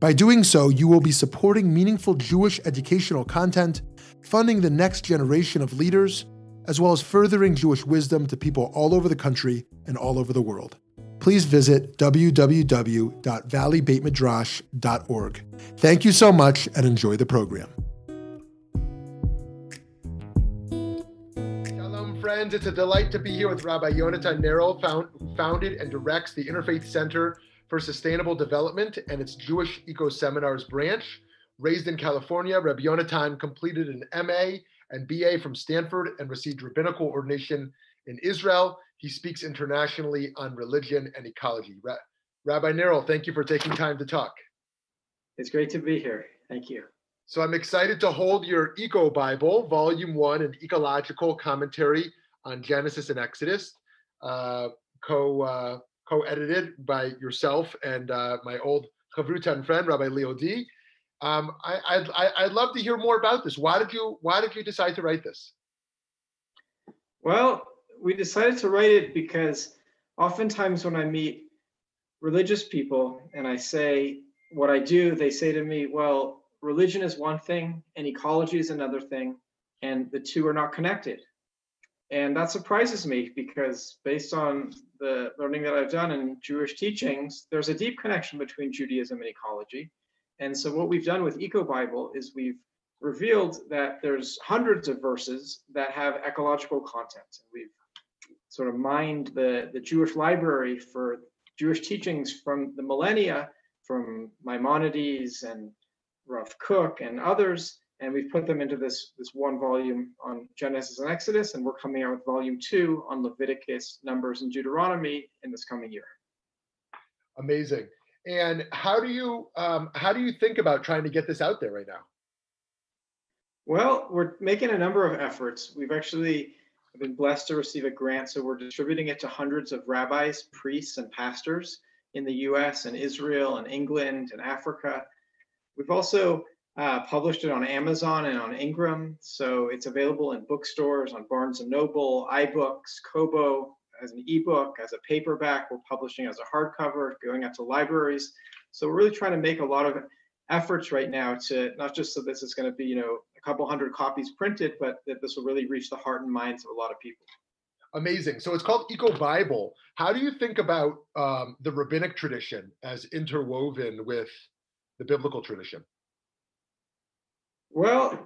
By doing so, you will be supporting meaningful Jewish educational content, funding the next generation of leaders, as well as furthering Jewish wisdom to people all over the country and all over the world. Please visit www.valleybeitmidrash.org. Thank you so much and enjoy the program. Shalom, friends. It's a delight to be here with Rabbi Yonatan Neril, who founded and directs the Interfaith Center for Sustainable Development and its Jewish Eco-Seminars branch. Raised in California, Rabbi Yonatan completed an MA and BA from Stanford and received rabbinical ordination in Israel. He speaks internationally on religion and ecology. Rabbi Neril, thank you for taking time to talk. It's great to be here. Thank you. So I'm excited to hold your Eco-Bible, Volume 1, an ecological commentary on Genesis and Exodus, co-edited by yourself and my old chavruta and friend, Rabbi Leo D. I'd love to hear more about this. Why did you decide to write this? Well, we decided to write it because oftentimes when I meet religious people and I say what I do, they say to me, well, religion is one thing and ecology is another thing, and the two are not connected. And that surprises me because based on the learning that I've done in Jewish teachings, there's a deep connection between Judaism and ecology. And so what we've done with Eco-Bible is we've revealed that there's hundreds of verses that have ecological content. We've sort of mined the Jewish library for Jewish teachings from the millennia, from Maimonides and Ralph Cook and others, and we've put them into this one volume on Genesis and Exodus, and we're coming out with Volume 2 on Leviticus, Numbers, and Deuteronomy in this coming year. Amazing. And how do you think about trying to get this out there right now? Well, we're making a number of efforts. We've actually been blessed to receive a grant, so we're distributing it to hundreds of rabbis, priests, and pastors in the U.S. and Israel and England and Africa. We've also published it on Amazon and on Ingram, so it's available in bookstores, on Barnes & Noble, iBooks, Kobo, as an ebook, as a paperback. We're publishing as a hardcover, going out to libraries. So we're really trying to make a lot of efforts right now to not just so this is going to be, a couple hundred copies printed, but that this will really reach the heart and minds of a lot of people. Amazing. So it's called Eco-Bible. How do you think about the rabbinic tradition as interwoven with the biblical tradition? Well,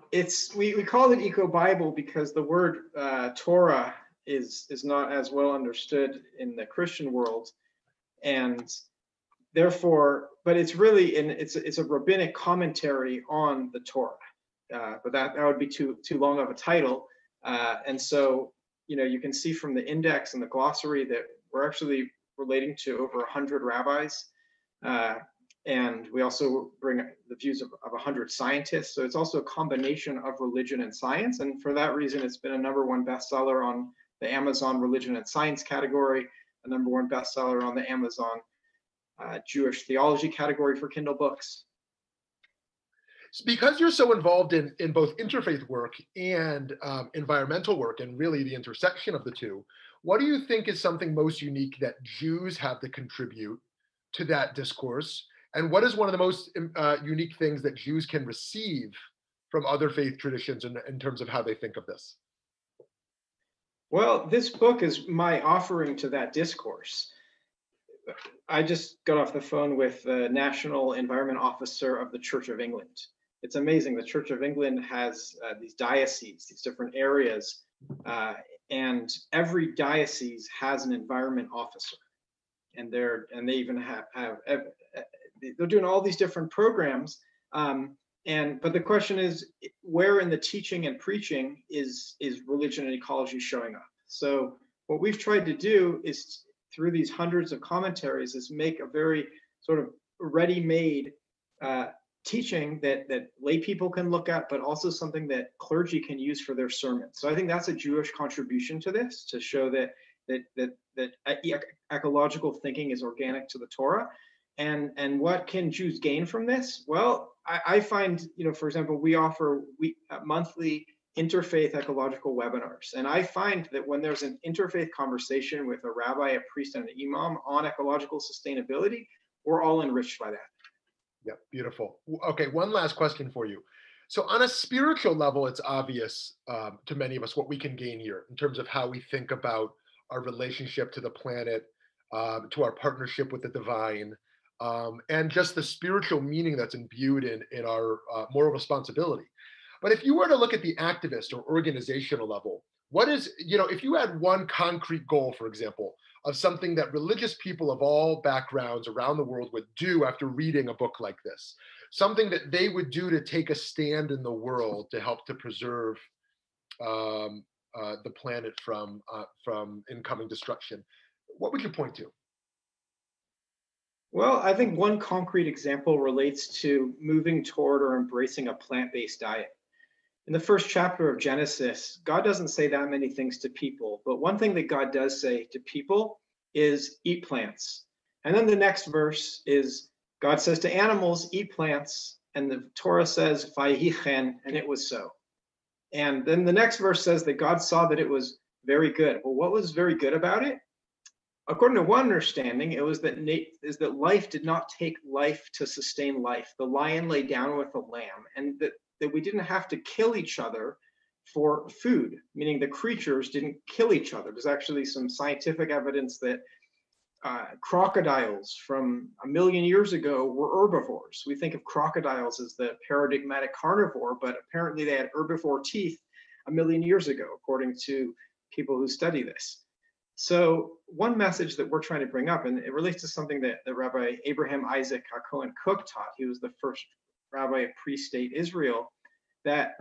we call it Eco-Bible because the word Torah is not as well understood in the Christian world, and therefore, but it's really it's a rabbinic commentary on the Torah. But that would be too long of a title, and so you can see from the index and the glossary that we're actually relating to over 100 rabbis, and we also bring the views of 100 scientists. So it's also a combination of religion and science, and for that reason, it's been a number 1 bestseller on the Amazon Religion and Science category, a number 1 bestseller on the Amazon Jewish Theology category for Kindle books. Because you're so involved in both interfaith work and environmental work, and really the intersection of the two, what do you think is something most unique that Jews have to contribute to that discourse? And what is one of the most unique things that Jews can receive from other faith traditions in terms of how they think of this? Well, this book is my offering to that discourse. I just got off the phone with the National Environment Officer of the Church of England. It's amazing. The Church of England has these dioceses, these different areas, and every diocese has an environment officer. And they even have they're doing all these different programs. But the question is, where in the teaching and preaching is religion and ecology showing up? So what we've tried to do is, through these hundreds of commentaries, is make a very sort of ready-made teaching that lay people can look at, but also something that clergy can use for their sermons. So I think that's a Jewish contribution to this, to show that ecological thinking is organic to the Torah. And what can Jews gain from this? Well, I find, for example, we offer monthly interfaith ecological webinars. And I find that when there's an interfaith conversation with a rabbi, a priest, and an imam on ecological sustainability, we're all enriched by that. Yeah, beautiful. Okay, one last question for you. So on a spiritual level, it's obvious to many of us what we can gain here in terms of how we think about our relationship to the planet, to our partnership with the divine, and just the spiritual meaning that's imbued in our moral responsibility. But if you were to look at the activist or organizational level, what is, if you had one concrete goal, for example, of something that religious people of all backgrounds around the world would do after reading a book like this, something that they would do to take a stand in the world to help to preserve the planet from incoming destruction, what would you point to? Well, I think one concrete example relates to moving toward or embracing a plant-based diet. In the first chapter of Genesis, God doesn't say that many things to people, but one thing that God does say to people is eat plants. And then the next verse is God says to animals, eat plants, and the Torah says, Vayichen, and it was so. And then the next verse says that God saw that it was very good. Well, what was very good about it? According to one understanding, it was that life did not take life to sustain life. The lion lay down with the lamb, and that we didn't have to kill each other for food, meaning the creatures didn't kill each other. There's actually some scientific evidence that crocodiles from 1 million years ago were herbivores. We think of crocodiles as the paradigmatic carnivore, but apparently they had herbivore teeth 1 million years ago, according to people who study this. So one message that we're trying to bring up, and it relates to something that Rabbi Abraham Isaac HaKohen Kook taught. He was the first rabbi of pre-state Israel, that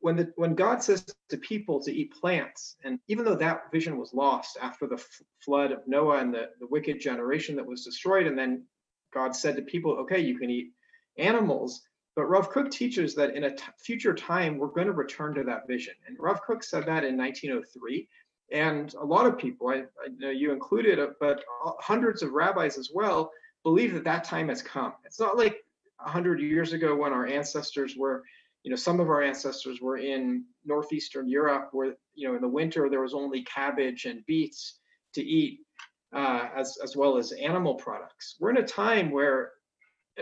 when God says to people to eat plants, and even though that vision was lost after the flood of Noah and the wicked generation that was destroyed, and then God said to people, okay, you can eat animals, but Ralph Cook teaches that in a future time, we're going to return to that vision. And Ralph Cook said that in 1903, and a lot of people, I know you included, but hundreds of rabbis as well, believe that that time has come. It's not like 100 years ago when our ancestors were, some of our ancestors were in northeastern Europe where, in the winter there was only cabbage and beets to eat as well as animal products. We're in a time where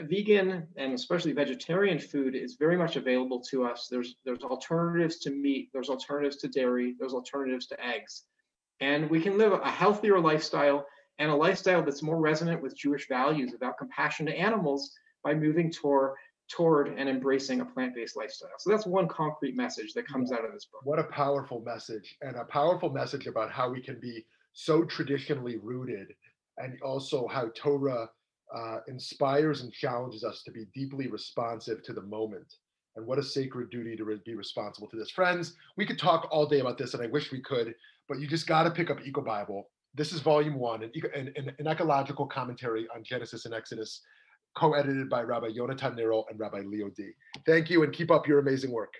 vegan and especially vegetarian food is very much available to us. There's alternatives to meat, there's alternatives to dairy, there's alternatives to eggs. And we can live a healthier lifestyle and a lifestyle that's more resonant with Jewish values about compassion to animals by moving toward and embracing a plant-based lifestyle. So that's one concrete message that comes out of this book. What a powerful message, and a powerful message about how we can be so traditionally rooted, and also how Torah inspires and challenges us to be deeply responsive to the moment. And what a sacred duty to be responsible to this. Friends, we could talk all day about this, and I wish we could, but you just gotta pick up Eco-Bible. This is volume 1, an ecological commentary on Genesis and Exodus, co-edited by Rabbi Yonatan Neril and Rabbi Leo D. Thank you, and keep up your amazing work.